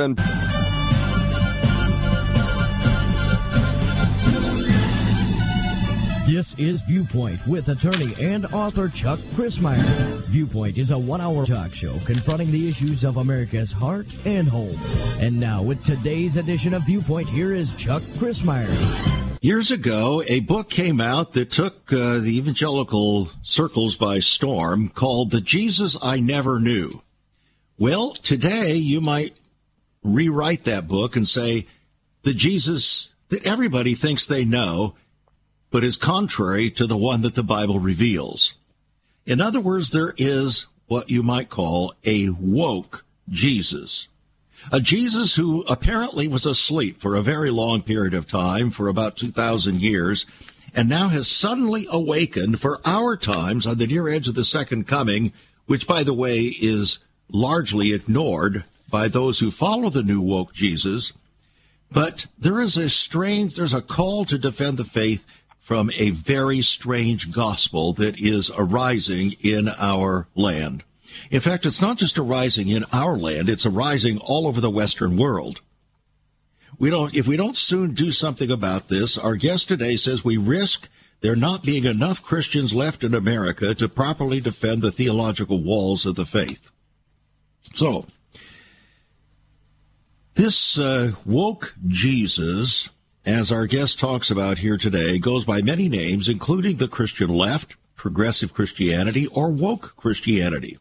And this is Viewpoint with attorney and author Chuck Crismier. Viewpoint is a one-hour talk show confronting the issues of America's heart and home. And now, with today's edition of Viewpoint, here is Chuck Crismier. Years ago, a book came out that took the evangelical circles by storm called The Jesus I Never Knew. Well, today you might rewrite that book and say, the Jesus that everybody thinks they know but is contrary to the one that the Bible reveals. In other words, there is what you might call a woke Jesus, a Jesus who apparently was asleep for a very long period of time, for about 2,000 years, and now has suddenly awakened for our times on the near edge of the second coming, which, by the way, is largely ignored by those who follow the new woke Jesus. But there's a call to defend the faith from a very strange gospel that is arising in our land. In fact, it's not just arising in our land, it's arising all over the Western world. If we don't soon do something about this, our guest today says we risk there not being enough Christians left in America to properly defend the theological walls of the faith. So, this woke Jesus, as our guest talks about here today, goes by many names, including the Christian left, progressive Christianity, or woke Christianity.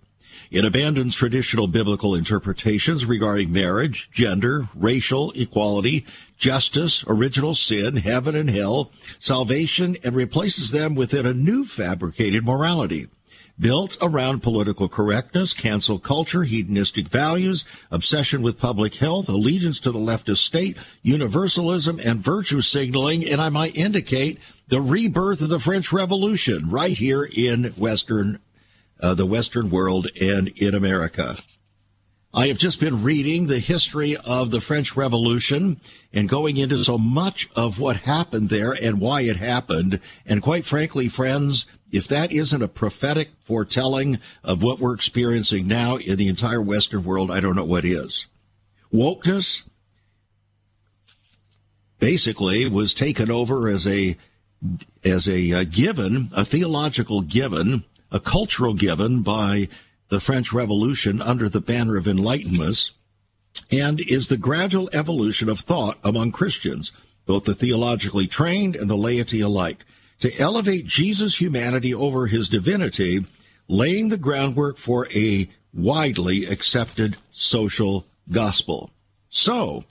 It abandons traditional biblical interpretations regarding marriage, gender, racial equality, justice, original sin, heaven and hell, salvation, and replaces them within a new fabricated morality built around political correctness, cancel culture, hedonistic values, obsession with public health, allegiance to the leftist state, universalism, and virtue signaling, and I might indicate the rebirth of the French Revolution right here in the Western world and in America. I have just been reading the history of the French Revolution and going into so much of what happened there and why it happened. And quite frankly, friends, if that isn't a prophetic foretelling of what we're experiencing now in the entire Western world, I don't know what is. Wokeness basically was taken over as a given, a theological given, a cultural given by the French Revolution under the banner of Enlightenment, and is the gradual evolution of thought among Christians, both the theologically trained and the laity alike, to elevate Jesus' humanity over his divinity, laying the groundwork for a widely accepted social gospel. So,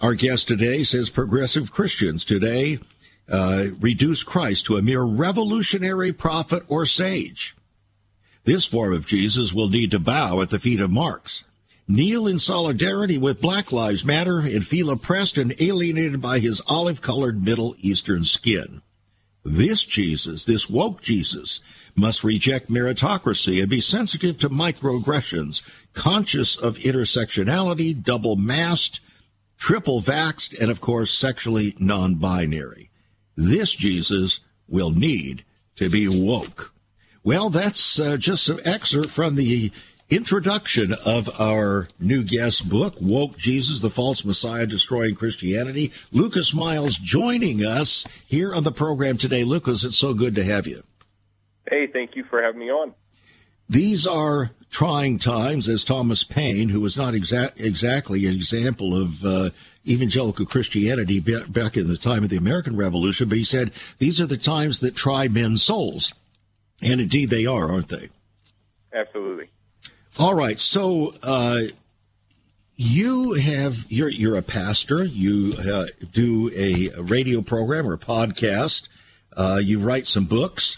our guest today says progressive Christians today reduce Christ to a mere revolutionary prophet or sage. This form of Jesus will need to bow at the feet of Marx, kneel in solidarity with Black Lives Matter, and feel oppressed and alienated by his olive-colored Middle Eastern skin. This Jesus, this woke Jesus, must reject meritocracy and be sensitive to microaggressions, conscious of intersectionality, double-masked, triple-vaxxed, and, of course, sexually non-binary. This Jesus will need to be woke. Well, that's just an excerpt from the introduction of our new guest book, Woke Jesus, the False Messiah Destroying Christianity. Lucas Miles joining us here on the program today. Lucas, it's so good to have you. Hey, thank you for having me on. These are trying times, as Thomas Paine, who was not exactly an example of evangelical Christianity back in the time of the American Revolution, but he said, these are the times that try men's souls. And indeed they are, aren't they? Absolutely. All right, so you're a pastor. You do a radio program or a podcast. You write some books.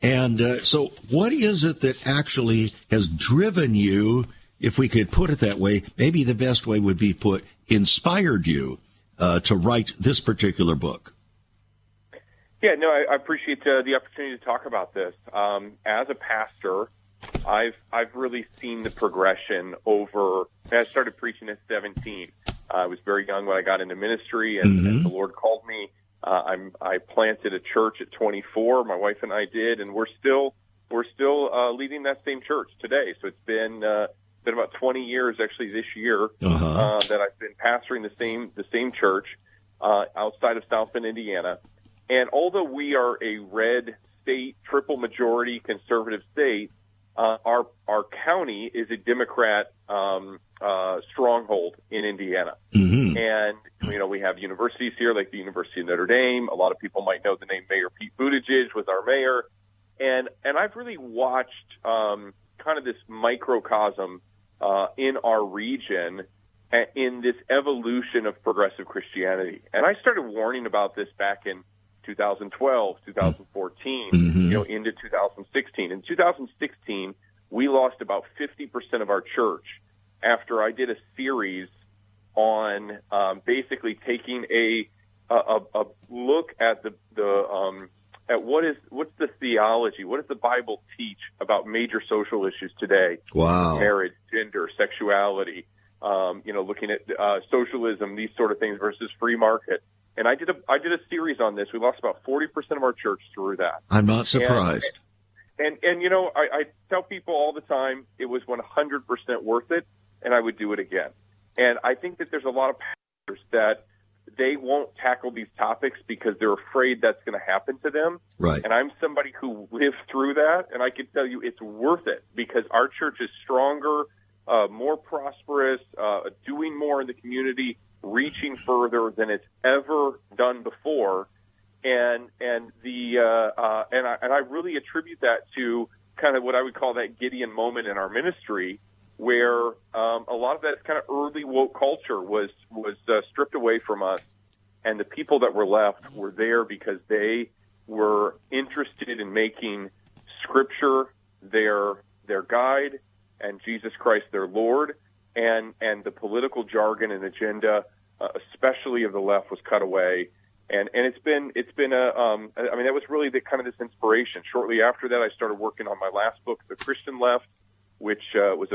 And so what is it that actually has driven you, if we could put it that way, maybe the best way would be inspired you to write this particular book? Yeah, no, I appreciate the opportunity to talk about this. As a pastor, I've really seen the progression over. I started preaching at 17. I was very young when I got into ministry, and, and the Lord called me. I planted a church at 24. My wife and I did, and we're still leading that same church today. So it's been been about 20 years actually this year that I've been pastoring the same church outside of South Bend, Indiana. And although we are a red state, triple majority conservative state, our county is a Democrat stronghold in Indiana. Mm-hmm. And, you know, we have universities here like the University of Notre Dame. A lot of people might know the name Mayor Pete Buttigieg was our mayor. And I've really watched kind of this microcosm in our region in this evolution of progressive Christianity. And I started warning about this back in 2012, 2014, you know, into 2016. In 2016, we lost about 50% of our church after I did a series on basically taking a look at at what's the theology, what does the Bible teach about major social issues today? Wow. Marriage, gender, sexuality, you know, looking at socialism, these sort of things versus free market. And I did a series on this. We lost about 40% of our church through that. I'm not surprised. And you know, I tell people all the time it was 100% worth it, and I would do it again. And I think that there's a lot of pastors that they won't tackle these topics because they're afraid that's going to happen to them. Right. And I'm somebody who lived through that, and I can tell you it's worth it because our church is stronger, more prosperous, doing more in the community, reaching further than it's ever done before, and I really attribute that to kind of what I would call that Gideon moment in our ministry, where a lot of that kind of early woke culture was stripped away from us, and the people that were left were there because they were interested in making Scripture their guide and Jesus Christ their Lord. And the political jargon and agenda, especially of the left, was cut away, and it's been a I mean, that was really the kind of this inspiration. Shortly after that, I started working on my last book, The Christian Left, which was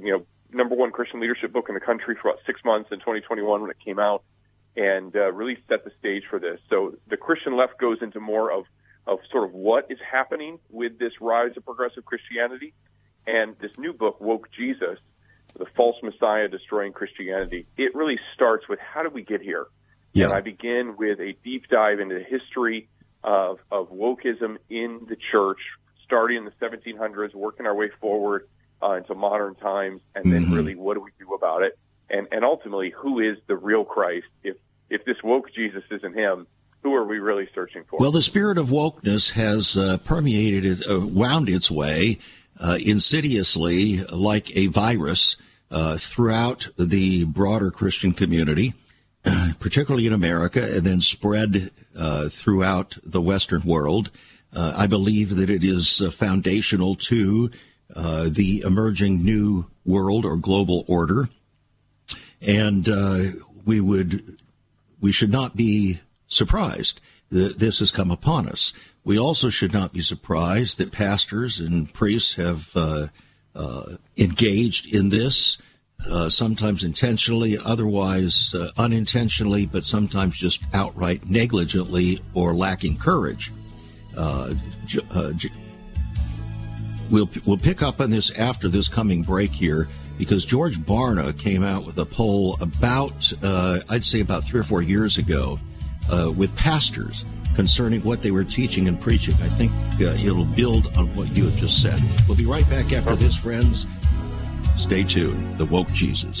you know, number one Christian leadership book in the country for about 6 months in 2021 when it came out, and really set the stage for this. So The Christian Left goes into more of sort of what is happening with this rise of progressive Christianity, and this new book, Woke Jesus, The False Messiah Destroying Christianity. It really starts with how did we get here? Yeah. And I begin with a deep dive into the history of wokeism in the church, starting in the 1700s, working our way forward into modern times, and then really what do we do about it? And ultimately, who is the real Christ? If this woke Jesus isn't him, who are we really searching for? Well, the spirit of wokeness has permeated, wound its way insidiously, like a virus, throughout the broader Christian community, particularly in America, and then spread throughout the Western world. I believe that it is foundational to the emerging new world or global order, and we should not be surprised that this has come upon us. We also should not be surprised that pastors and priests have engaged in this, sometimes intentionally, otherwise unintentionally, but sometimes just outright negligently or lacking courage. We'll pick up on this after this coming break here, because George Barna came out with a poll about, I'd say about 3 or 4 years ago, with pastors concerning what they were teaching and preaching. I think it'll build on what you have just said. We'll be right back after this, friends. Stay tuned. The Woke Jesus.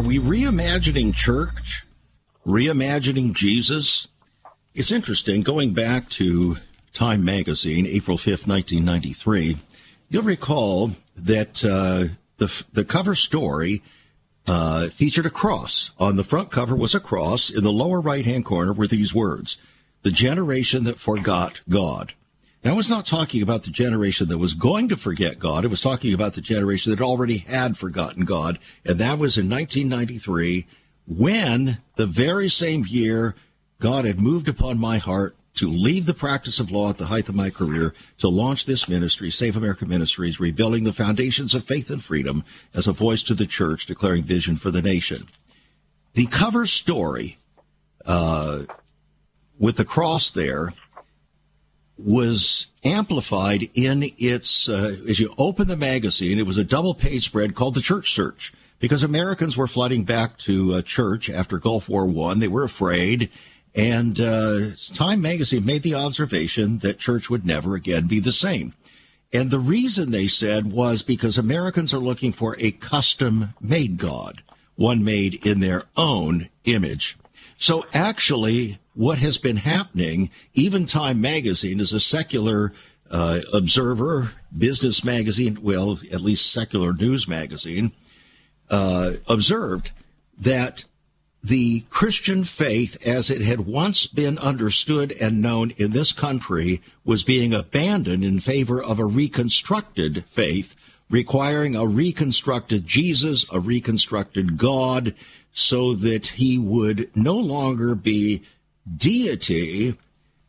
we reimagining church? Reimagining Jesus? It's interesting. Going back to Time magazine, April 5th, 1993, you'll recall that the cover story featured a cross. On the front cover was a cross. In the lower right-hand corner were these words: the generation that forgot God. Now, I was not talking about the generation that was going to forget God. It was talking about the generation that already had forgotten God. And that was in 1993, when the very same year God had moved upon my heart to leave the practice of law at the height of my career to launch this ministry, Save America Ministries, rebuilding the foundations of faith and freedom as a voice to the church, declaring vision for the nation. The cover story with the cross there was amplified in its, as you open the magazine, it was a double-page spread called The Church Search, because Americans were flooding back to church after Gulf War I. They were afraid. And Time magazine made the observation that church would never again be the same. And the reason they said was because Americans are looking for a custom-made God, one made in their own image. So actually, what has been happening, even Time magazine is a secular observer, business magazine, well, at least secular news magazine, observed that the Christian faith, as it had once been understood and known in this country, was being abandoned in favor of a reconstructed faith, requiring a reconstructed Jesus, a reconstructed God, so that he would no longer be deity,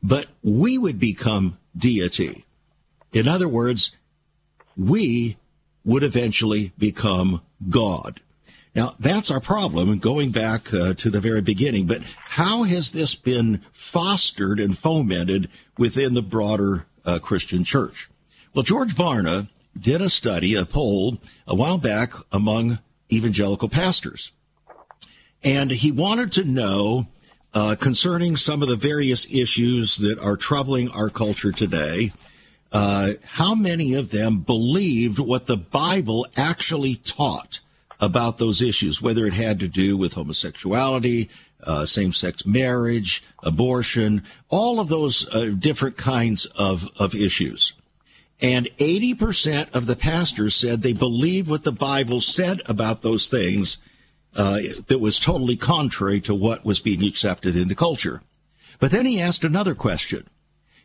but we would become deity. In other words, we would eventually become God. Now, that's our problem, going back to the very beginning. But how has this been fostered and fomented within the broader Christian church? Well, George Barna did a study, a poll, a while back among evangelical pastors. And he wanted to know concerning some of the various issues that are troubling our culture today, how many of them believed what the Bible actually taught about those issues, whether it had to do with homosexuality, same-sex marriage, abortion, all of those different kinds of issues. And 80% of the pastors said they believed what the Bible said about those things that was totally contrary to what was being accepted in the culture. But then he asked another question.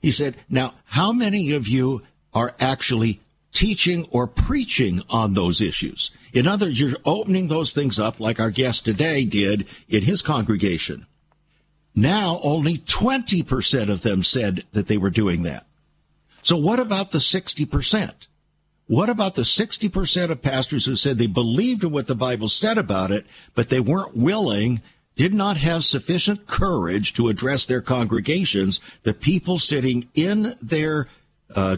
He said, now, how many of you are actually teaching or preaching on those issues? In other words, you're opening those things up like our guest today did in his congregation. Now, only 20% of them said that they were doing that. So what about the 60%? What about the 60% of pastors who said they believed in what the Bible said about it, but they weren't willing, did not have sufficient courage to address their congregations, the people sitting in their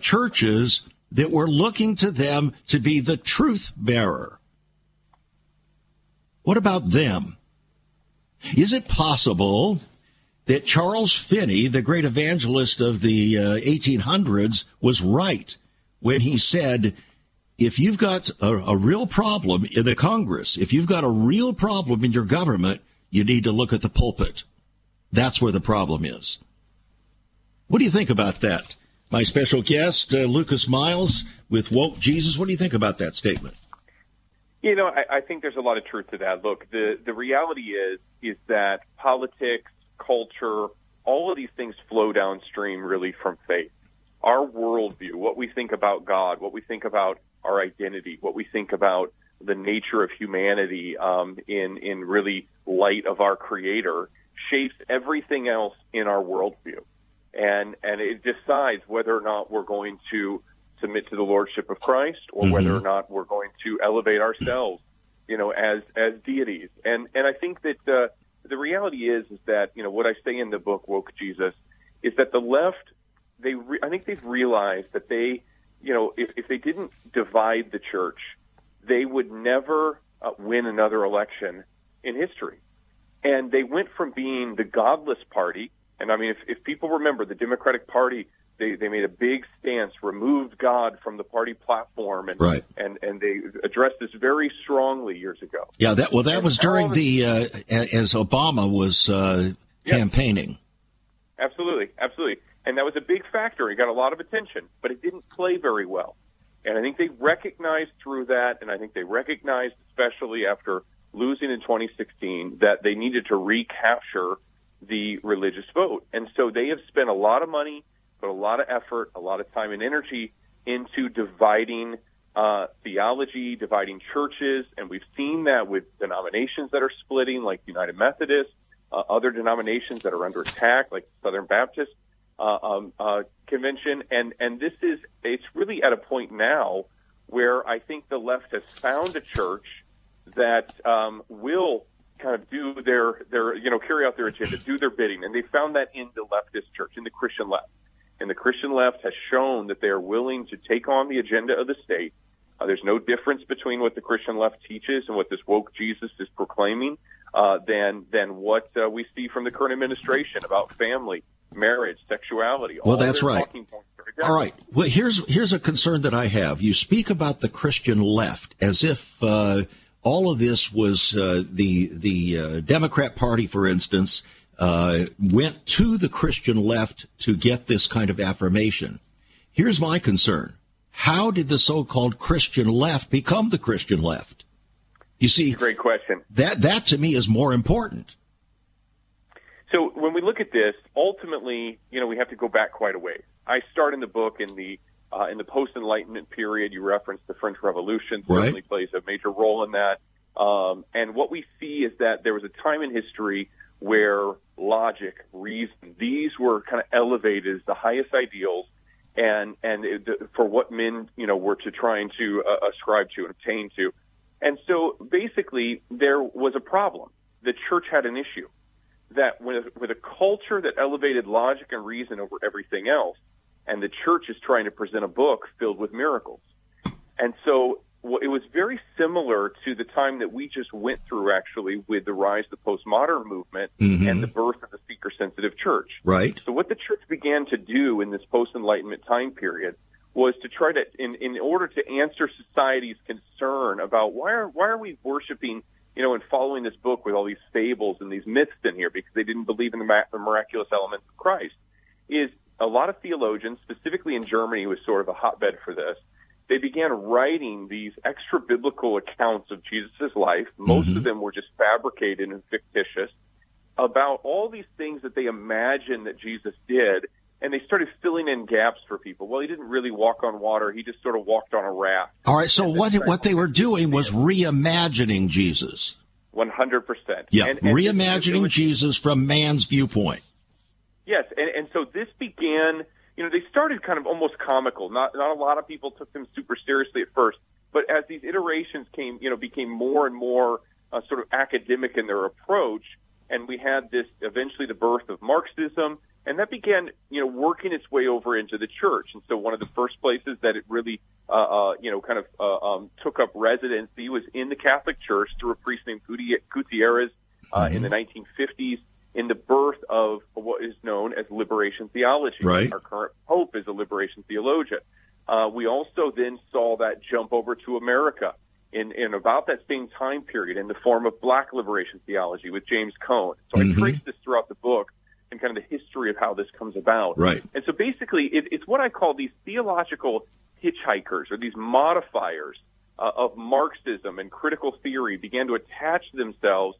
churches that were looking to them to be the truth bearer? What about them? Is it possible that Charles Finney, the great evangelist of the 1800s, was right when he said, if you've got a real problem in the Congress, if you've got a real problem in your government, you need to look at the pulpit. That's where the problem is. What do you think about that? My special guest, Lucas Miles with Woke Jesus. What do you think about that statement? You know, I think there's a lot of truth to that. Look, the reality is that politics, culture, all of these things flow downstream really from faith. Our worldview, what we think about God, what we think about our identity, what we think about the nature of humanity in really light of our Creator, shapes everything else in our worldview. And it decides whether or not we're going to submit to the Lordship of Christ or whether or not we're going to elevate ourselves, you know, as deities. And I think that the reality is that, you know, what I say in the book, Woke Jesus, is that the left, I think they've realized that they, you know, if they didn't divide the church, they would never win another election in history. And they went from being the godless party. And I mean, if people remember, the Democratic Party, they made a big stance, removed God from the party platform, and right. and they addressed this very strongly years ago. Yeah, that was during the as Obama was campaigning. Absolutely, absolutely, and that was a big factor. It got a lot of attention, but it didn't play very well. And I think they recognized through that, and I think they recognized, especially after losing in 2016, that they needed to recapture the religious vote. And so they have spent a lot of money, put a lot of effort, a lot of time and energy into dividing theology, dividing churches. And we've seen that with denominations that are splitting, like United Methodists, other denominations that are under attack, like Southern Baptist Convention. And this is, it's really at a point now where I think the left has found a church that will kind of do their, you know, carry out their agenda, do their bidding. And they found that in the leftist church, in the Christian left. And the Christian left has shown that they are willing to take on the agenda of the state. There's no difference between what the Christian left teaches and what this woke Jesus is proclaiming than what we see from the current administration about family, marriage, sexuality. Well, that's right. All right. Well, here's a concern that I have. You speak about the Christian left as if all of this was the Democrat Party, for instance, went to the Christian left to get this kind of affirmation. Here's my concern. How did the so-called Christian left become the Christian left? You see, great question. That to me is more important. So when we look at this, ultimately, you know, we have to go back quite a ways. I start in the book in the post-Enlightenment period. You referenced the French Revolution, certainly plays a major role in that. And what we see is that there was a time in history where logic, reason, these were kind of elevated as the highest ideals, and for what men, you know, were to trying to ascribe to and obtain to. And so basically there was a problem. The church had an issue that with a culture that elevated logic and reason over everything else, and the church is trying to present a book filled with miracles. And so it was very similar to the time that we just went through, actually, with the rise of the postmodern movement and the birth of the seeker-sensitive church. Right. So what the church began to do in this post-Enlightenment time period was to try to, in order to answer society's concern about why are we worshiping, you know, and following this book with all these fables and these myths in here, because they didn't believe in the miraculous elements of Christ, is a lot of theologians, specifically in Germany, was sort of a hotbed for this. They began writing these extra-biblical accounts of Jesus' life. Most of them were just fabricated and fictitious about all these things that they imagined that Jesus did, and they started filling in gaps for people. Well, he didn't really walk on water. He just sort of walked on a raft. All right, so what they were doing was reimagining Jesus. 100%. Yeah, and reimagining Jesus from man's viewpoint. Yes, and so this began... You know, they started kind of almost comical. Not a lot of people took them super seriously at first, but as these iterations came, you know, became more and more sort of academic in their approach, and we had this eventually the birth of Marxism, and that began, you know, working its way over into the church. And so one of the first places that it really, you know, kind of took up residency was in the Catholic Church through a priest named Gutierrez in the 1950s. In the birth of what is known as liberation theology. Right. Our current pope is a liberation theologian. We also then saw that jump over to America in about that same time period in the form of black liberation theology with James Cone. So I traced this throughout the book and kind of the history of how this comes about. Right. And so basically it's what I call these theological hitchhikers, or these modifiers of Marxism and critical theory began to attach themselves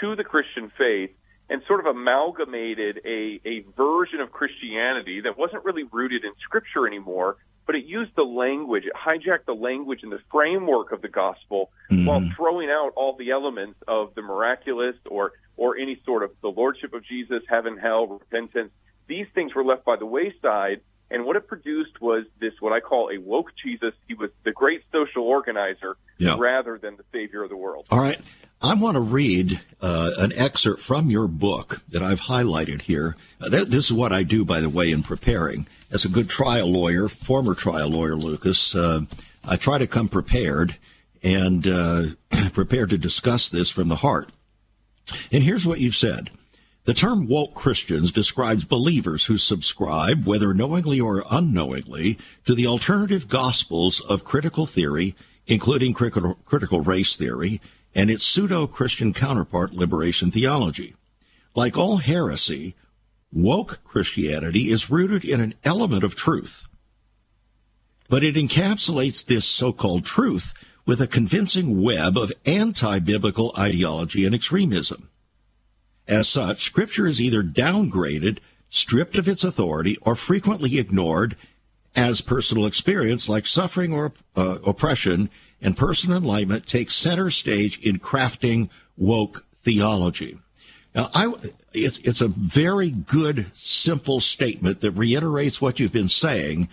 to the Christian faith and sort of amalgamated a version of Christianity that wasn't really rooted in Scripture anymore, but it used the language, it hijacked the language and the framework of the gospel while throwing out all the elements of the miraculous or any sort of the lordship of Jesus, heaven, hell, repentance. These things were left by the wayside, and what it produced was this, what I call a woke Jesus. He was the great social organizer rather than the savior of the world. All right. I want to read an excerpt from your book that I've highlighted here. This is what I do, by the way, in preparing. As a good trial lawyer, former trial lawyer, Lucas, I try to come prepared and prepared to discuss this from the heart. And here's what you've said. The term woke Christians describes believers who subscribe, whether knowingly or unknowingly, to the alternative gospels of critical theory, including critical race theory, and its pseudo-Christian counterpart, liberation theology. Like all heresy, woke Christianity is rooted in an element of truth, but it encapsulates this so-called truth with a convincing web of anti-biblical ideology and extremism. As such, Scripture is either downgraded, stripped of its authority, or frequently ignored as personal experience like suffering or oppression, and personal enlightenment takes center stage in crafting woke theology. Now, it's a very good, simple statement that reiterates what you've been saying,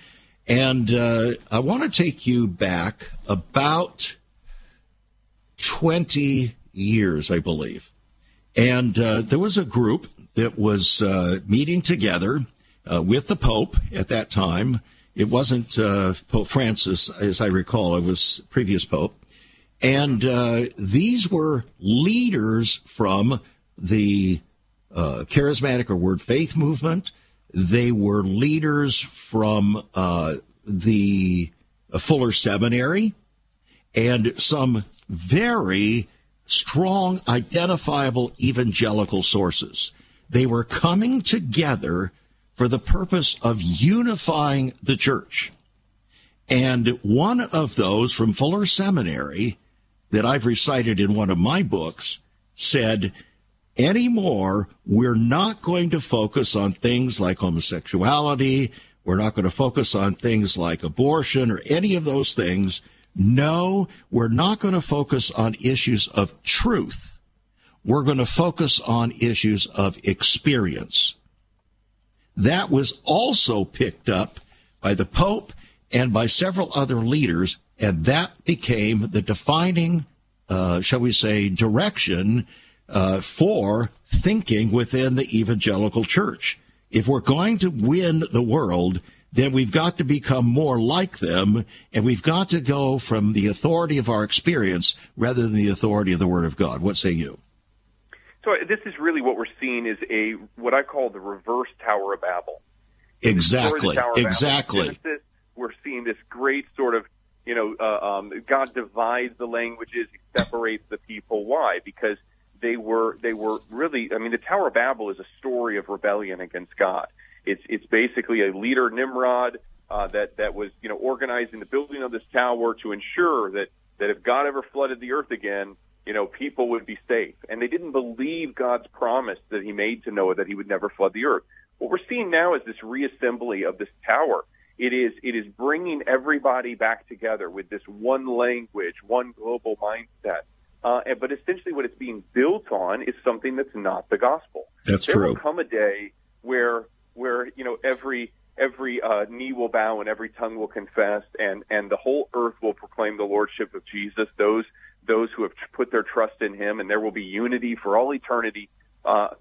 and I want to take you back about 20 years, I believe, and there was a group that was meeting together with the Pope at that time. It wasn't Pope Francis, as I recall. It was previous Pope. And these were leaders from the charismatic or word faith movement. They were leaders from the Fuller Seminary, and some very strong, identifiable evangelical sources. They were coming together for the purpose of unifying the church. And one of those from Fuller Seminary that I've recited in one of my books said, anymore, we're not going to focus on things like homosexuality. We're not going to focus on things like abortion or any of those things. No, we're not going to focus on issues of truth. We're going to focus on issues of experience. That was also picked up by the Pope and by several other leaders, and that became the defining, shall we say, direction for thinking within the evangelical church. If we're going to win the world, then we've got to become more like them, and we've got to go from the authority of our experience rather than the authority of the Word of God. What say you? So this is really what we're seeing is what I call the reverse Tower of Babel. Exactly. Exactly. Genesis, we're seeing this great sort of, God divides the languages, He separates the people. Why? Because they were really, the Tower of Babel is a story of rebellion against God. It's basically a leader, Nimrod, that was, organizing the building of this tower to ensure that if God ever flooded the earth again, people would be safe. And they didn't believe God's promise that He made to Noah that He would never flood the earth. What we're seeing now is this reassembly of this tower. It is bringing everybody back together with this one language, one global mindset. But essentially what it's being built on is something that's not the gospel. That's true. There will come a day where every knee will bow and every tongue will confess, and the whole earth will proclaim the lordship of Jesus. Those who have put their trust in Him, and there will be unity for all eternity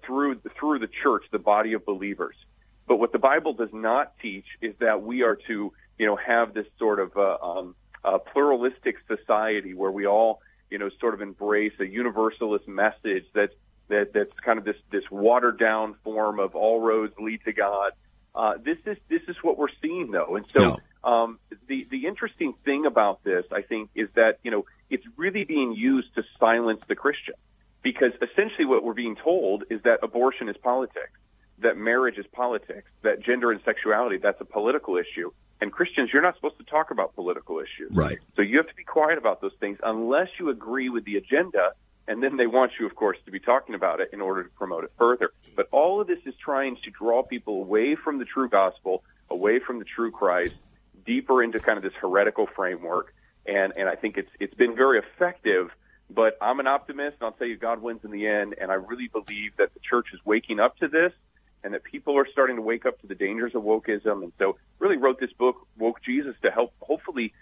through the church, the body of believers. But what the Bible does not teach is that we are to, have this sort of pluralistic society where we all, sort of embrace a universalist message that's kind of this watered down form of all roads lead to God. This is what we're seeing though, and so. No. The interesting thing about this, I think, is that, it's really being used to silence the Christian, because essentially what we're being told is that abortion is politics, that marriage is politics, that gender and sexuality, that's a political issue. And Christians, you're not supposed to talk about political issues. Right. So you have to be quiet about those things unless you agree with the agenda. And then they want you, of course, to be talking about it in order to promote it further. But all of this is trying to draw people away from the true gospel, away from the true Christ, deeper into kind of this heretical framework, and I think it's been very effective, but I'm an optimist, and I'll tell you God wins in the end, and I really believe that the church is waking up to this, and that people are starting to wake up to the dangers of wokeism, and so really wrote this book, Woke Jesus, to help hopefully,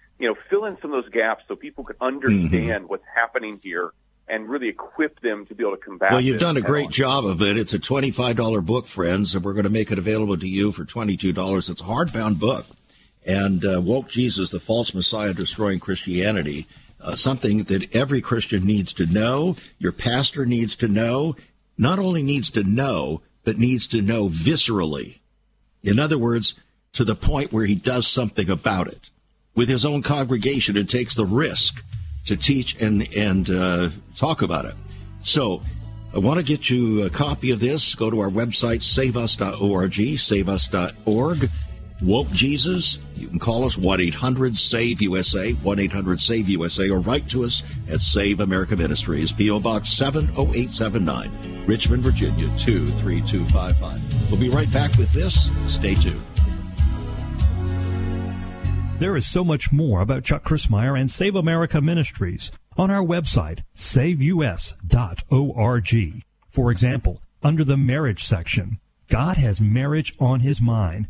fill in some of those gaps so people could understand what's happening here and really equip them to be able to combat it. Well, you've done a great job of it. It's a $25 book, friends, and we're going to make it available to you for $22. It's a hardbound book. And Woke Jesus, the False Messiah Destroying Christianity, something that every Christian needs to know, your pastor needs to know, not only needs to know, but needs to know viscerally. In other words, to the point where he does something about it. With his own congregation, and takes the risk to teach and talk about it. So I want to get you a copy of this. Go to our website, saveus.org, saveus.org. Woke Jesus. You can call us 1-800-SAVE-USA, 1-800-SAVE-USA, or write to us at Save America Ministries, P.O. Box 70879. Richmond, Virginia, 23255. We'll be right back with this. Stay tuned. There is so much more about Chuck Crismier and Save America Ministries on our website, saveus.org. For example, under the marriage section, God has marriage on his mind.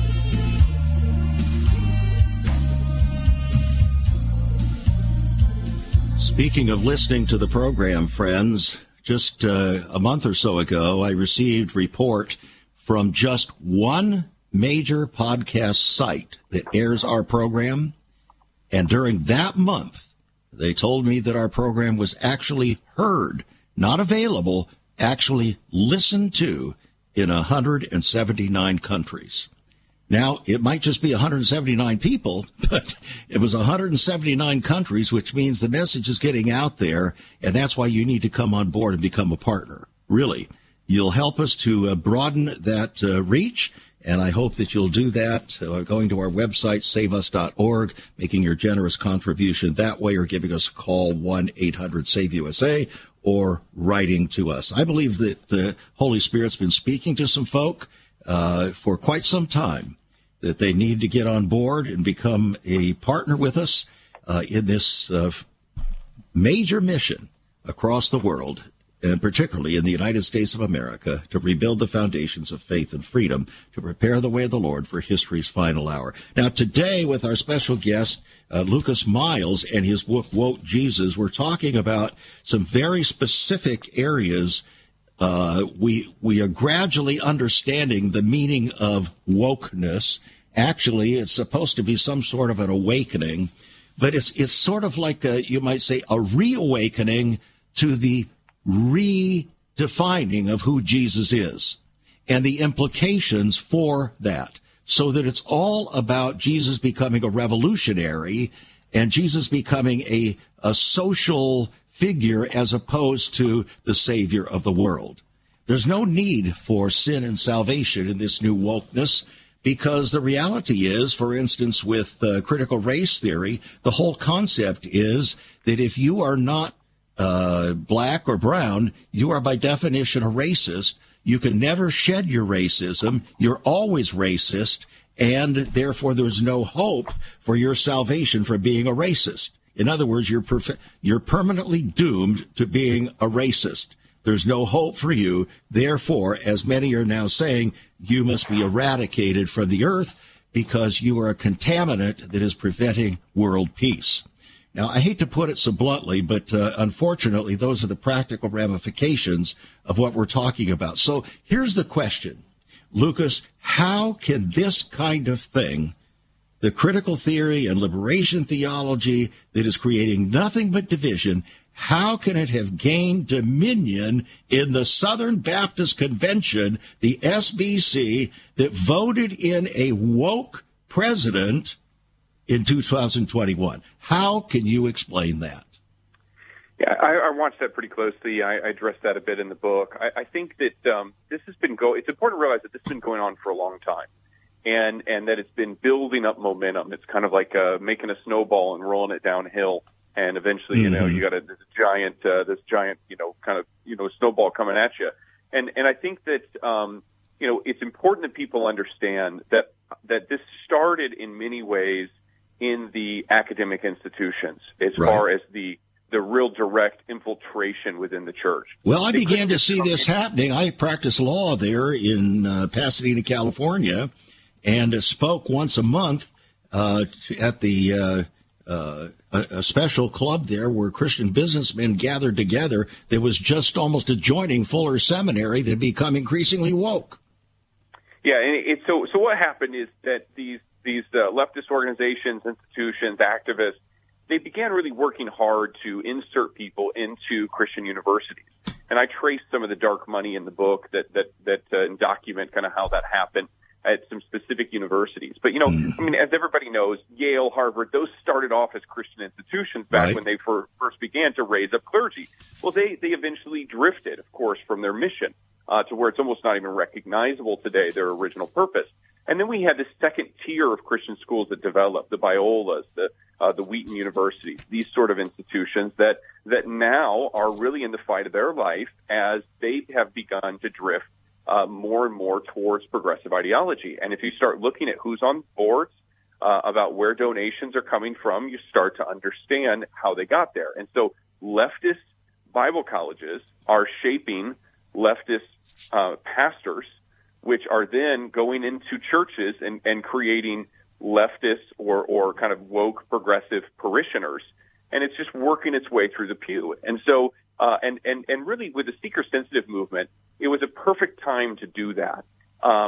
Speaking of listening to the program, friends, just a month or so ago, I received a report from just one major podcast site that airs our program. And during that month, they told me that our program was actually heard, not available, actually listened to in 179 countries. Now, it might just be 179 people, but it was 179 countries, which means the message is getting out there, and that's why you need to come on board and become a partner. Really, you'll help us to broaden that reach, and I hope that you'll do that going to our website, saveus.org, making your generous contribution that way, or giving us a call, 1-800-SAVE-USA, or writing to us. I believe that the Holy Spirit's been speaking to some folk for quite some time, that they need to get on board and become a partner with us in this major mission across the world, and particularly in the United States of America, to rebuild the foundations of faith and freedom, to prepare the way of the Lord for history's final hour. Now, today with our special guest, Lucas Miles, and his book, Woke Jesus, we're talking about some very specific areas. We are gradually understanding the meaning of wokeness. Actually, it's supposed to be some sort of an awakening, but it's sort of like a, you might say, a reawakening to the redefining of who Jesus is and the implications for that, so that it's all about Jesus becoming a revolutionary and Jesus becoming a social figure as opposed to the savior of the world. There's no need for sin and salvation in this new wokeness, because the reality is, for instance, with critical race theory, the whole concept is that if you are not black or brown, you are by definition a racist. You can never shed your racism. You're always racist, and therefore there's no hope for your salvation for being a racist. In other words, you're permanently doomed to being a racist. There's no hope for you. Therefore, as many are now saying, you must be eradicated from the earth because you are a contaminant that is preventing world peace. Now, I hate to put it so bluntly, but unfortunately, those are the practical ramifications of what we're talking about. So here's the question, Lucas, how can this kind of thing, the critical theory and liberation theology that is creating nothing but division, how can it have gained dominion in the Southern Baptist Convention, the SBC, that voted in a woke president in 2021? How can you explain that? Yeah, I watched that pretty closely. I addressed that a bit in the book. I think that this has been it's important to realize that this has been going on for a long time. And that it's been building up momentum. It's kind of like making a snowball and rolling it downhill, and eventually, you know, you got this giant, you know, kind of, you know, snowball coming at you. And I think that you know, it's important that people understand that this started in many ways in the academic institutions, as far as the real direct infiltration within the church. Well, I began to see this happening. I practiced law there in Pasadena, California, and spoke once a month at the a special club there where Christian businessmen gathered together that was just almost adjoining Fuller Seminary that become increasingly woke. Yeah, and so what happened is that these leftist organizations, institutions, activists, they began really working hard to insert people into Christian universities. And I traced some of the dark money in the book that document kind of how that happened at some specific universities. But, you know, I mean, as everybody knows, Yale, Harvard, those started off as Christian institutions back when they first began to raise up clergy. Well, they eventually drifted, of course, from their mission to where it's almost not even recognizable today, their original purpose. And then we had this second tier of Christian schools that developed, the Biolas, the Wheaton Universities, these sort of institutions that now are really in the fight of their life as they have begun to drift more and more towards progressive ideology. And if you start looking at who's on boards about where donations are coming from, you start to understand how they got there. And so leftist Bible colleges are shaping leftist pastors, which are then going into churches and creating leftist or kind of woke progressive parishioners. And it's just working its way through the pew. And so, and really with the seeker sensitive movement, it was a perfect time to do that.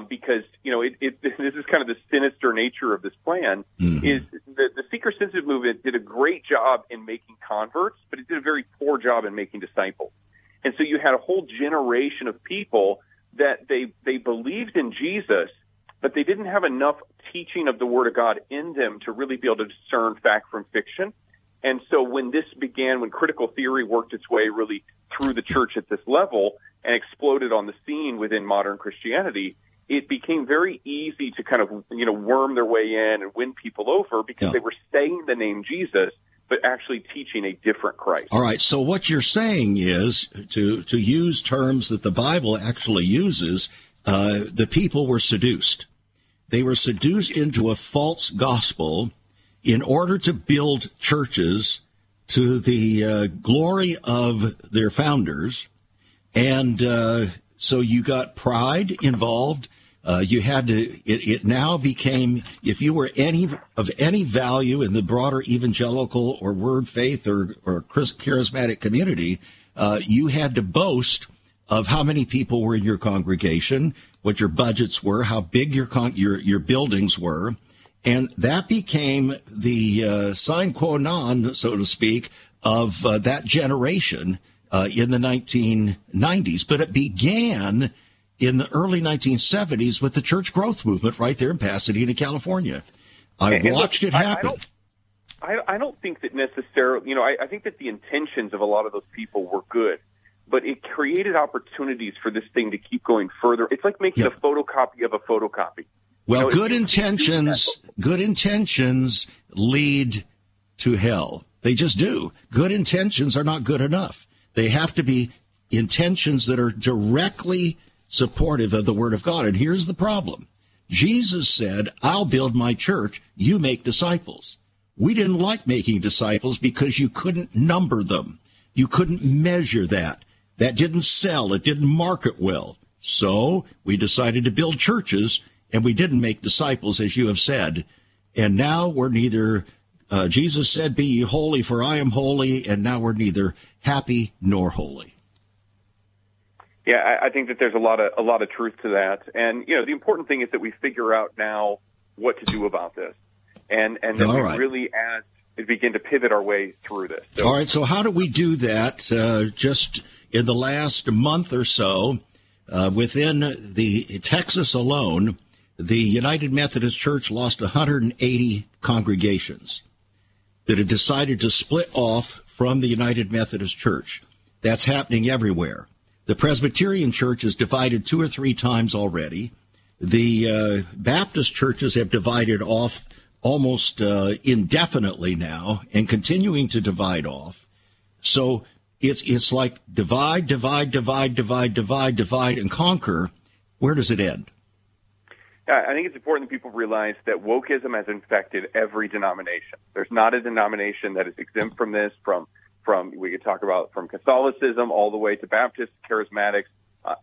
Because, you know, this is kind of the sinister nature of this plan is the seeker sensitive movement did a great job in making converts, but it did a very poor job in making disciples. And so you had a whole generation of people that they believed in Jesus, but they didn't have enough teaching of the Word of God in them to really be able to discern fact from fiction. And so when this began, when critical theory worked its way really through the church at this level and exploded on the scene within modern Christianity, it became very easy to kind of, you know, worm their way in and win people over because they were saying the name Jesus, but actually teaching a different Christ. All right, so what you're saying is, to use terms that the Bible actually uses, the people were seduced. They were seduced into a false gospel in order to build churches to the glory of their founders. And so you got pride involved. You had to, it now became, if you were of any value in the broader evangelical or word faith or charismatic community, you had to boast of how many people were in your congregation, what your budgets were, how big your buildings were. And that became the sine qua non, so to speak, of that generation in the 1990s. But it began in the early 1970s with the church growth movement right there in Pasadena, California. I watched it happen. I don't think that necessarily, you know, I think that the intentions of a lot of those people were good, but it created opportunities for this thing to keep going further. It's like making a photocopy of a photocopy. Well, you know, good intentions lead to hell. They just do. Good intentions are not good enough. They have to be intentions that are directly supportive of the Word of God. And here's the problem. Jesus said, I'll build my church, you make disciples. We didn't like making disciples because you couldn't number them. You couldn't measure that. That didn't sell. It didn't market well. So we decided to build churches, and we didn't make disciples, as you have said. And now we're neither, Jesus said, be ye holy, for I am holy, and now we're neither happy nor holy. Yeah, I think that there's a lot of truth to that. And, you know, the important thing is that we figure out now what to do about this. And that really as we begin to pivot our way through this. So, all right, so how do we do that just in the last month or so? Within the Texas alone, the United Methodist Church lost 180 congregations that had decided to split off from the United Methodist Church. That's happening everywhere. The Presbyterian Church is divided 2 or 3 times already. The Baptist churches have divided off almost indefinitely now and continuing to divide off. So it's like divide and conquer. Where does it end? I think it's important that people realize that wokeism has infected every denomination. There's not a denomination that is exempt from this, we could talk about from Catholicism all the way to Baptists, Charismatics.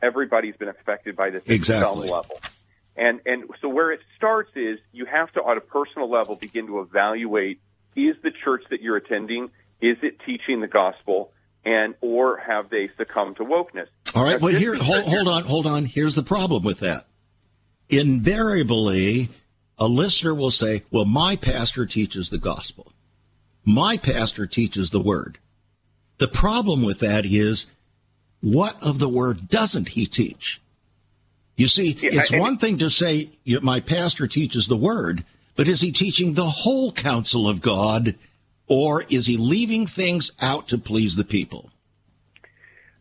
Everybody's been affected by this at some level. And so where it starts is you have to, on a personal level, begin to evaluate is the church that you're attending, is it teaching the gospel, and or have they succumbed to wokeness? All right, well, here, hold on. Here's the problem with that. Invariably, a listener will say, well, my pastor teaches the gospel. My pastor teaches the word. The problem with that is, what of the word doesn't he teach? You see, it's one thing to say, my pastor teaches the word, but is he teaching the whole counsel of God, or is he leaving things out to please the people?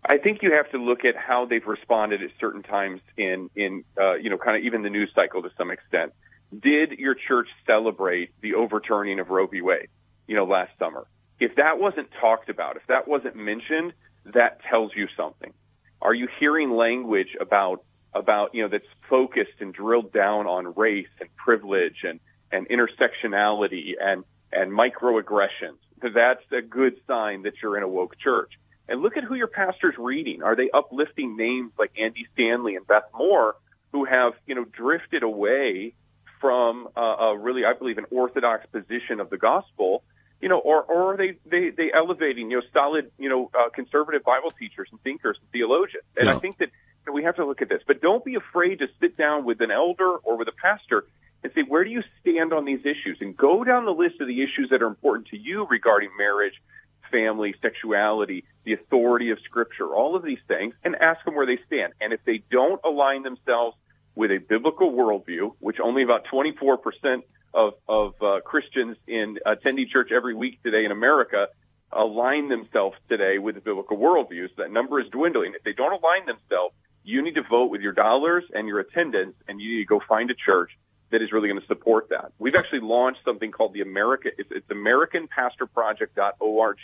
I think you have to look at how they've responded at certain times in even the news cycle to some extent. Did your church celebrate the overturning of Roe v. Wade, last summer? If that wasn't talked about, if that wasn't mentioned, that tells you something. Are you hearing language about that's focused and drilled down on race and privilege and intersectionality and microaggressions? Because that's a good sign that you're in a woke church. And look at who your pastor's reading. Are they uplifting names like Andy Stanley and Beth Moore, who have drifted away from really, I believe, an orthodox position of the gospel? Or are they elevating solid conservative Bible teachers and thinkers and theologians? And yeah. I think that we have to look at this, but don't be afraid to sit down with an elder or with a pastor and say, where do you stand on these issues? And go down the list of the issues that are important to you regarding marriage, family, sexuality, the authority of Scripture, all of these things, and ask them where they stand. And if they don't align themselves with a biblical worldview, which only about 24% of Christians in attending church every week today in America align themselves today with the biblical worldviews, that number is dwindling. If they don't align themselves, you need to vote with your dollars and your attendance, and you need to go find a church that is really going to support that. We've actually launched something called it's AmericanPastorProject.org,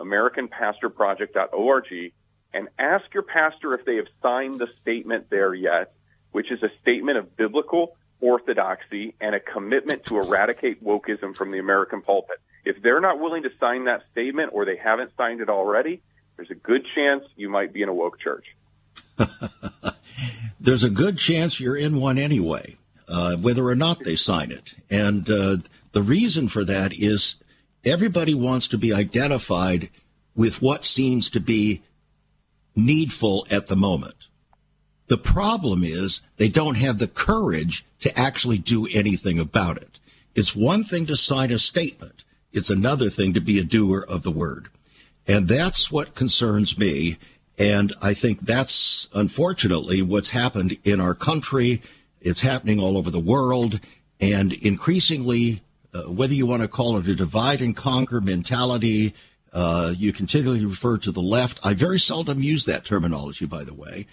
AmericanPastorProject.org, and ask your pastor if they have signed the statement there yet, which is a statement of biblical orthodoxy and a commitment to eradicate wokeism from the American pulpit. If they're not willing to sign that statement, or they haven't signed it already, there's a good chance you might be in a woke church. There's a good chance you're in one anyway, whether or not they sign it. And the reason for that is everybody wants to be identified with what seems to be needful at the moment. The problem is they don't have the courage to actually do anything about it. It's one thing to sign a statement. It's another thing to be a doer of the word. And that's what concerns me. And I think that's, unfortunately, what's happened in our country. It's happening all over the world. And increasingly, whether you want to call it a divide and conquer mentality, you continually refer to the left. I very seldom use that terminology, by the way,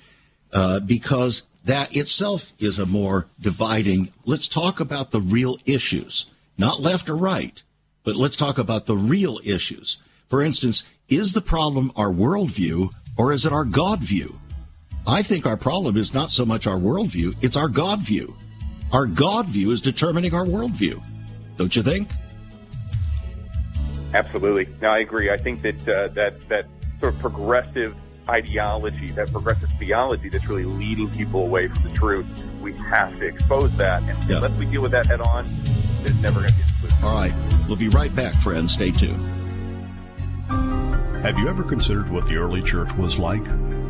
because that itself is a more dividing. Let's talk about the real issues, not left or right, but let's talk about the real issues. For instance, is the problem our worldview, or is it our God view? I think our problem is not so much our worldview, it's our God view. Our God view is determining our worldview. Don't you think? Absolutely. No, I agree. I think that that sort of progressive ideology, that progressive theology that's really leading people away from the truth, we have to expose that. And unless we deal with that head on, it's never going to be excluded. All right. We'll be right back, friends. Stay tuned. Have you ever considered what the early church was like?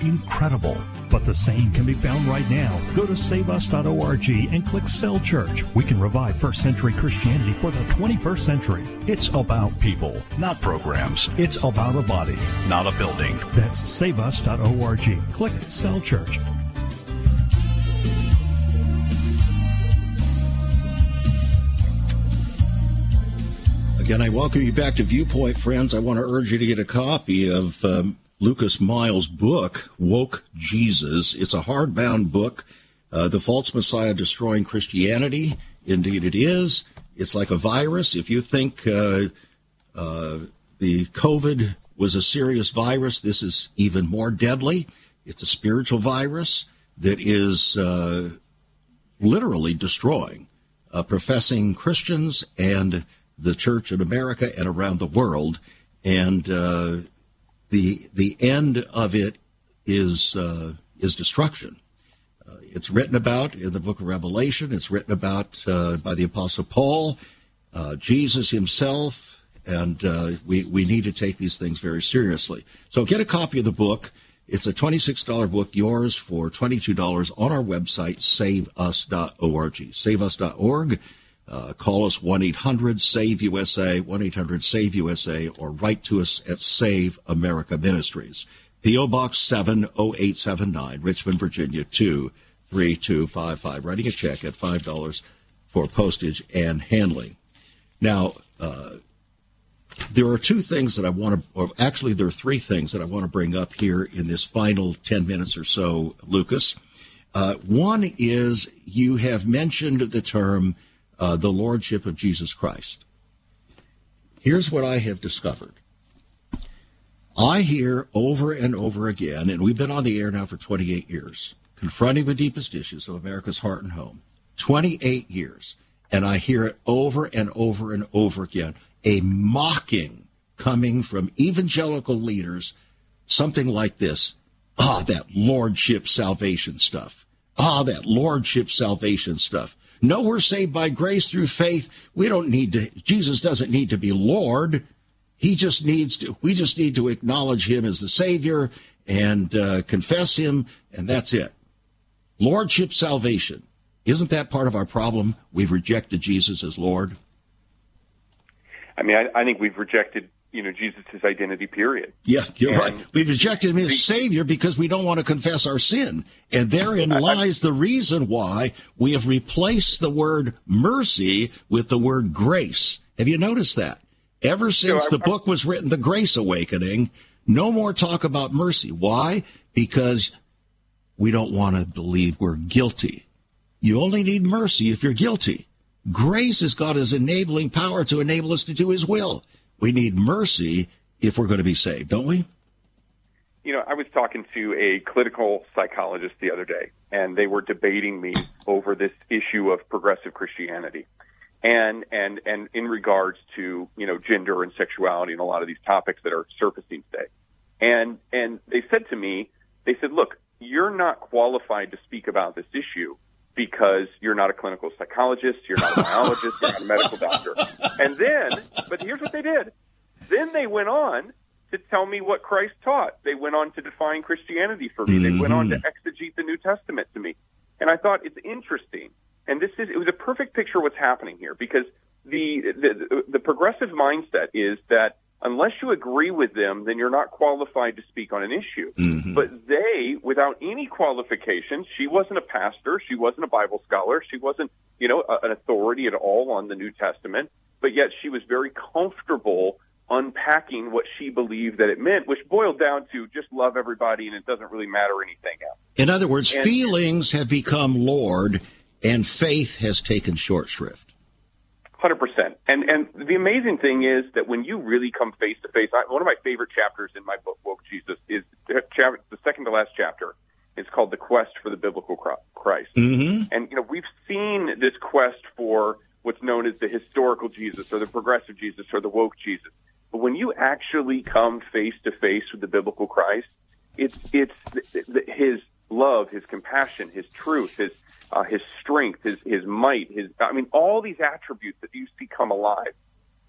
Incredible. But the same can be found right now. Go to saveus.org and click Sell Church. We can revive first century Christianity for the 21st century. It's about people, not programs. It's about a body, not a building. That's saveus.org. Click Sell Church. Again, I welcome you back to Viewpoint, friends. I want to urge you to get a copy of Lucas Miles' book, Woke Jesus. It's a hardbound book, The False Messiah Destroying Christianity. Indeed it is. It's like a virus. If you think the COVID was a serious virus, this is even more deadly. It's a spiritual virus that is literally destroying professing Christians and the church in America and around the world. And the end of it is destruction. It's written about in the book of Revelation. It's written about by the Apostle Paul, Jesus himself, and we need to take these things very seriously. So get a copy of the book. It's a $26 book, yours for $22 on our website, saveus.org. Saveus.org. Call us 1-800-SAVE-USA, 1-800-SAVE-USA, or write to us at Save America Ministries. P.O. Box 70879, Richmond, Virginia, 23255. Writing a check at $5 for postage and handling. Now, there are two things that I want to, or actually there are three things that I want to bring up here in this final 10 minutes or so, Lucas. One is you have mentioned the term the Lordship of Jesus Christ. Here's what I have discovered. I hear over and over again, and we've been on the air now for 28 years, confronting the deepest issues of America's heart and home. 28 years, and I hear it over and over and over again, a mocking coming from evangelical leaders, something like this, that Lordship salvation stuff. That Lordship salvation stuff. No, we're saved by grace through faith. We don't need to, Jesus doesn't need to be Lord. He just needs to, we just need to acknowledge him as the Savior and confess him, and that's it. Lordship salvation. Isn't that part of our problem? We've rejected Jesus as Lord. I mean, I think we've rejected, Jesus' identity, period. Yeah, you're right. We've rejected him as Savior because we don't want to confess our sin. And therein lies the reason why we have replaced the word mercy with the word grace. Have you noticed that? Ever since the book was written, The Grace Awakening, no more talk about mercy. Why? Because we don't want to believe we're guilty. You only need mercy if you're guilty. Grace is God's enabling power to enable us to do his will. We need mercy if we're going to be saved, don't we? I was talking to a clinical psychologist the other day, and they were debating me over this issue of progressive Christianity and in regards to, gender and sexuality and a lot of these topics that are surfacing today. And they said to me, look, you're not qualified to speak about this issue because you're not a clinical psychologist, you're not a biologist, you're not a medical doctor. And then, but here's what they did. Then they went on to tell me what Christ taught. They went on to define Christianity for me. They went on to exegete the New Testament to me. And I thought, it's interesting. And this is, it was a perfect picture of what's happening here, because the progressive mindset is that unless you agree with them, then you're not qualified to speak on an issue. Mm-hmm. But they, without any qualifications, she wasn't a pastor, she wasn't a Bible scholar, she wasn't, an authority at all on the New Testament, but yet she was very comfortable unpacking what she believed that it meant, which boiled down to just love everybody and it doesn't really matter anything else. In other words, feelings have become Lord and faith has taken short shrift. 100%. And the amazing thing is that when you really come face to face, one of my favorite chapters in my book, Woke Jesus, is the second to last chapter. It's called The Quest for the Biblical Christ. Mm-hmm. And, we've seen this quest for what's known as the historical Jesus or the progressive Jesus or the woke Jesus. But when you actually come face to face with the biblical Christ, it's his love, his compassion, his truth, his strength, his might, all these attributes that you see come alive.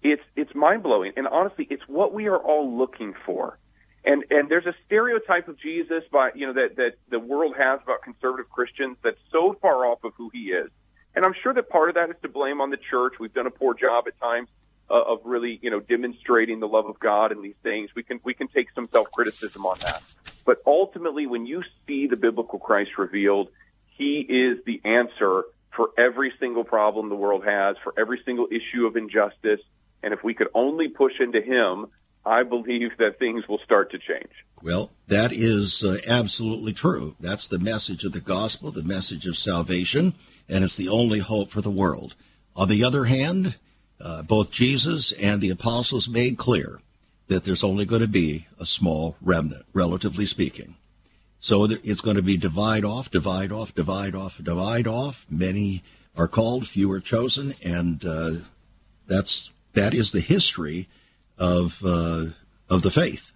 It's mind-blowing. And honestly, it's what we are all looking for. And there's a stereotype of Jesus by, that the world has about conservative Christians that's so far off of who he is. And I'm sure that part of that is to blame on the church. We've done a poor job at times of really, demonstrating the love of God and these things. We can take some self-criticism on that. But ultimately, when you see the biblical Christ revealed, he is the answer for every single problem the world has, for every single issue of injustice. And if we could only push into him, I believe that things will start to change. Well, that is absolutely true. That's the message of the gospel, the message of salvation, and it's the only hope for the world. On the other hand, both Jesus and the apostles made clear that there's only going to be a small remnant, relatively speaking. So it's going to be divide off, divide off, divide off, divide off. Many are called, few are chosen, and that is the history of the faith.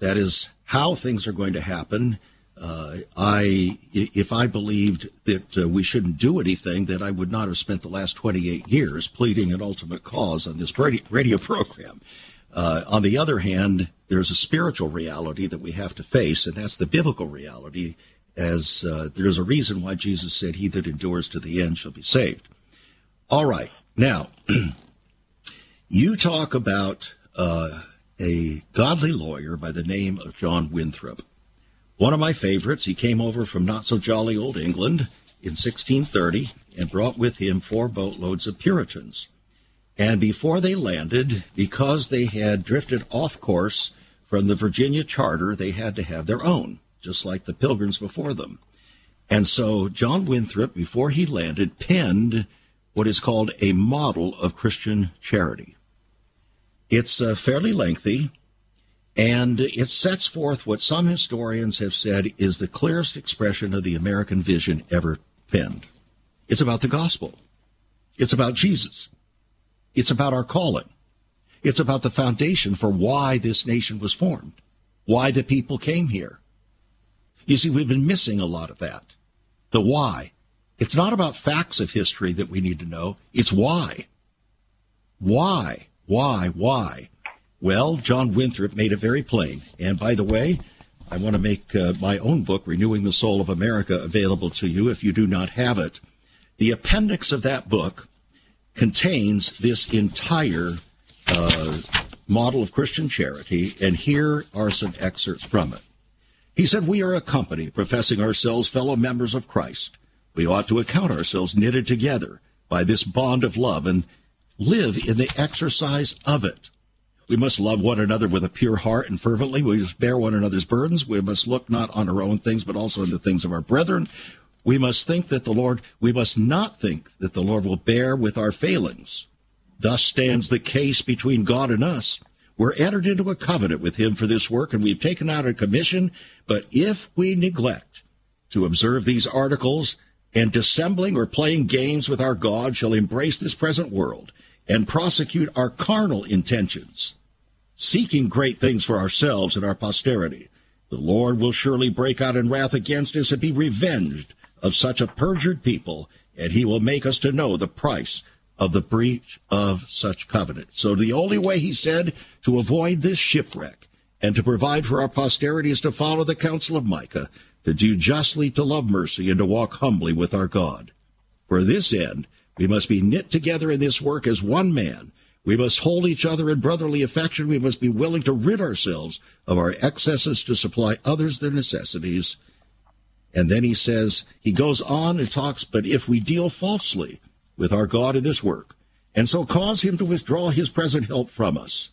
That is how things are going to happen. If I believed that we shouldn't do anything, then I would not have spent the last 28 years pleading an ultimate cause on this radio program. On the other hand, there's a spiritual reality that we have to face, and that's the biblical reality, as there's a reason why Jesus said, "He that endures to the end shall be saved." All right. Now, you talk about a godly lawyer by the name of John Winthrop, one of my favorites. He came over from not-so-jolly old England in 1630 and brought with him 4 boatloads of Puritans. And before they landed, because they had drifted off course from the Virginia Charter, they had to have their own, just like the Pilgrims before them. And so John Winthrop, before he landed, penned what is called a model of Christian charity. It's fairly lengthy, and it sets forth what some historians have said is the clearest expression of the American vision ever penned. It's about the gospel. It's about Jesus. It's about our calling. It's about the foundation for why this nation was formed, why the people came here. You see, we've been missing a lot of that, the why. It's not about facts of history that we need to know. It's why. Why? Well, John Winthrop made it very plain. And by the way, I want to make my own book, Renewing the Soul of America, available to you if you do not have it. The appendix of that book contains this entire model of Christian charity, and here are some excerpts from it. He said, "We are a company professing ourselves fellow members of Christ. We ought to account ourselves knitted together by this bond of love and live in the exercise of it. We must love one another with a pure heart and fervently. We must bear one another's burdens. We must look not on our own things, but also on the things of our brethren. We must not think that the Lord will bear with our failings. Thus stands the case between God and us. We're entered into a covenant with him for this work, and we've taken out a commission. But if we neglect to observe these articles, and dissembling or playing games with our God, shall embrace this present world and prosecute our carnal intentions, seeking great things for ourselves and our posterity, the Lord will surely break out in wrath against us and be revenged of such a perjured people, and he will make us to know the price of the breach of such covenant." So the only way, he said, to avoid this shipwreck and to provide for our posterity is to follow the counsel of Micah, to do justly, to love mercy, and to walk humbly with our God. For this end, we must be knit together in this work as one man. We must hold each other in brotherly affection. We must be willing to rid ourselves of our excesses to supply others their necessities. And then he says, he goes on and talks, "But if we deal falsely with our God in this work, and so cause him to withdraw his present help from us,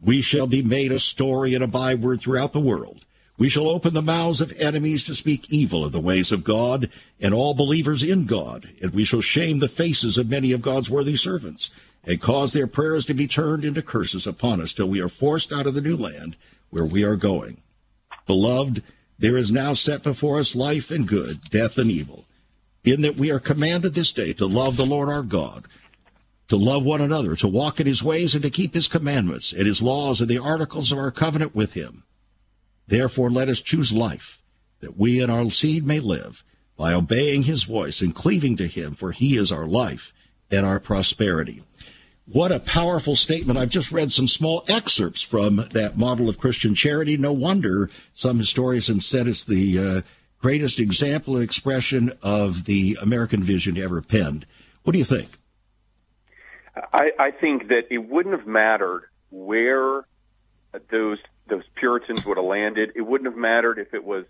we shall be made a story and a byword throughout the world. We shall open the mouths of enemies to speak evil of the ways of God and all believers in God, and we shall shame the faces of many of God's worthy servants, and cause their prayers to be turned into curses upon us till we are forced out of the new land where we are going. Beloved, there is now set before us life and good, death and evil, in that we are commanded this day to love the Lord our God, to love one another, to walk in his ways, and to keep his commandments and his laws and the articles of our covenant with him. Therefore let us choose life, that we and our seed may live, by obeying his voice and cleaving to him, for he is our life and our prosperity." What a powerful statement. I've just read some small excerpts from that model of Christian charity. No wonder some historians have said it's the greatest example and expression of the American vision ever penned. What do you think? I think that it wouldn't have mattered where those Puritans would have landed. It wouldn't have mattered if it was,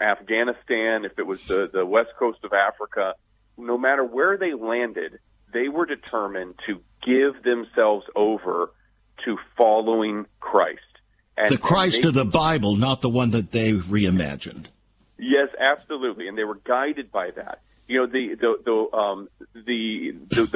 Afghanistan, if it was the west coast of Africa. No matter where they landed, they were determined to give themselves over to following Christ. And the Christ of the Bible, not the one that they reimagined. Yes, absolutely, and they were guided by that. You know, the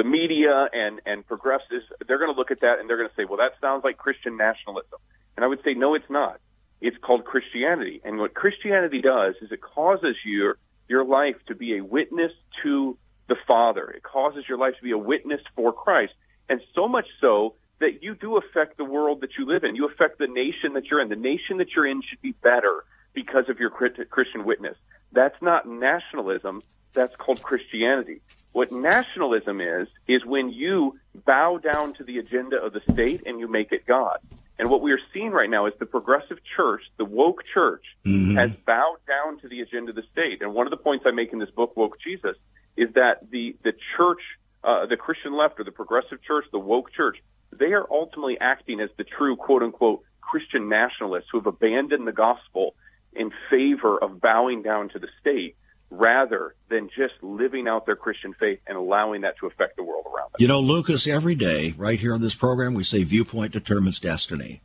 media and progressives, they're going to look at that and they're going to say, well, that sounds like Christian nationalism. And I would say, no, it's not. It's called Christianity. And what Christianity does is it causes your life to be a witness to the Father. It causes your life to be a witness for Christ. And so much so that you do affect the world that you live in. You affect the nation that you're in. The nation that you're in should be better because of your Christian witness. That's not nationalism. That's called Christianity. What nationalism is when you bow down to the agenda of the state and you make it God. And what we are seeing right now is the progressive church, the woke church, has bowed down to the agenda of the state. And one of the points I make in this book, Woke Jesus, is that the church, the Christian left or the progressive church, the woke church, they are ultimately acting as the true, quote-unquote, Christian nationalists who have abandoned the gospel in favor of bowing down to the state, rather than just living out their Christian faith and allowing that to affect the world around them. You know, Lucas, every day right here on this program, we say viewpoint determines destiny.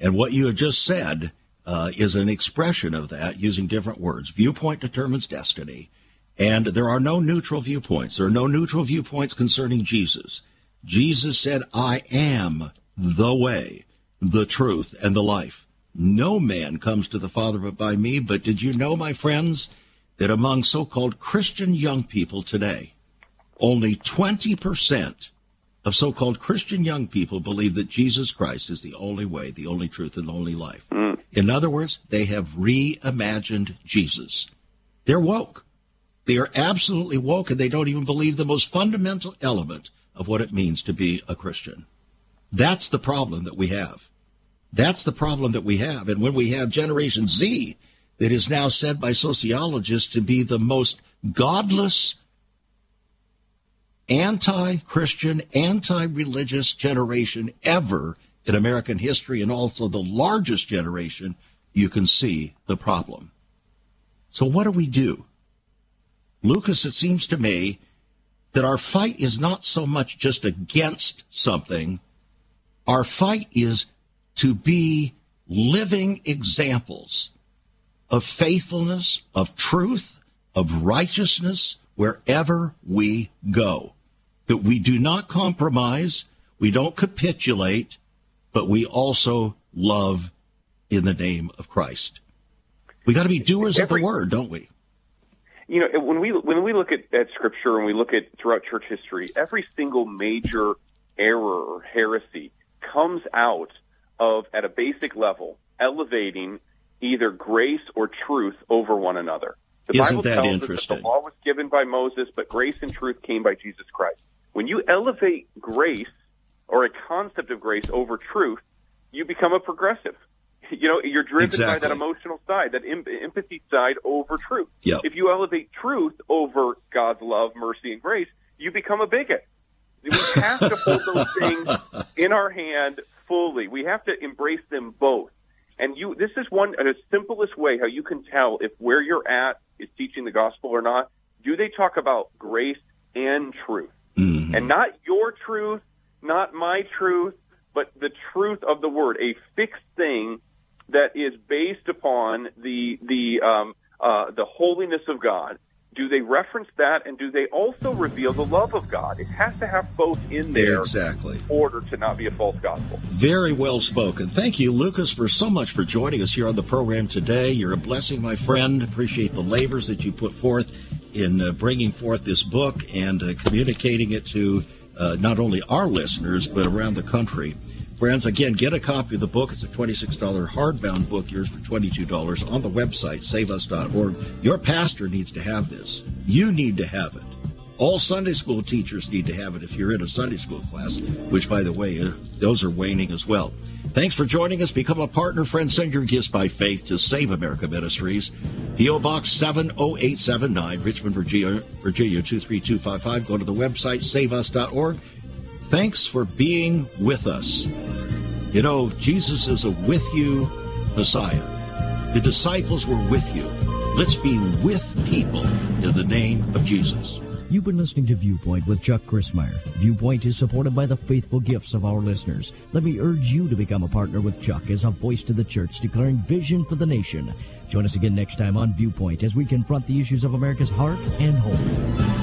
And what you have just said is an expression of that using different words. Viewpoint determines destiny. And there are no neutral viewpoints. There are no neutral viewpoints concerning Jesus. Jesus said, I am the way, the truth, and the life. No man comes to the Father but by me. But did you know, my friends, that among so-called Christian young people today, only 20% of so-called Christian young people believe that Jesus Christ is the only way, the only truth, and the only life. In other words, they have reimagined Jesus. They're woke. They are absolutely woke, and they don't even believe the most fundamental element of what it means to be a Christian. That's the problem that we have. That's the problem that we have. And when we have Generation Z, that is now said by sociologists to be the most godless, anti-Christian, anti-religious generation ever in American history, and also the largest generation, you can see the problem. So what do we do? Lucas, it seems to me that our fight is not so much just against something. Our fight is to be living examples of faithfulness, of truth, of righteousness, wherever we go. That we do not compromise, we don't capitulate, but we also love in the name of Christ. We got to be doers of the word, don't we? You know, when we look at Scripture and we look at throughout church history, every single major error or heresy comes out of, at a basic level, elevating either grace or truth over one another. The Bible tells us that the law was given by Moses, but grace and truth came by Jesus Christ. When you elevate grace or a concept of grace over truth, you become a progressive. You know, you're driven by that emotional side, that empathy side over truth. Yep. If you elevate truth over God's love, mercy, and grace, you become a bigot. We have to hold those things in our hand fully. We have to embrace them both. And this is one of the simplest way how you can tell if where you're at is teaching the gospel or not. Do they talk about grace and truth? And not your truth, not my truth, but the truth of the word, a fixed thing that is based upon the holiness of God. Do they reference that, and do they also reveal the love of God? It has to have both in there in order to not be a false gospel. Very well spoken. Thank you, Lucas, for so much for joining us here on the program today. You're a blessing, my friend. Appreciate the labors that you put forth in bringing forth this book and communicating it to not only our listeners, but around the country. Friends, again, get a copy of the book. It's a $26 hardbound book, yours for $22 on the website, saveus.org. Your pastor needs to have this. You need to have it. All Sunday school teachers need to have it if you're in a Sunday school class, which, by the way, those are waning as well. Thanks for joining us. Become a partner, friend. Send your gifts by faith to Save America Ministries. P.O. Box 70879, Richmond, Virginia 23255. Go to the website, saveus.org. Thanks for being with us. You know, Jesus is a with you Messiah. The disciples were with you. Let's be with people in the name of Jesus. You've been listening to Viewpoint with Chuck Crismier. Viewpoint is supported by the faithful gifts of our listeners. Let me urge you to become a partner with Chuck as a voice to the church declaring vision for the nation. Join us again next time on Viewpoint as we confront the issues of America's heart and home.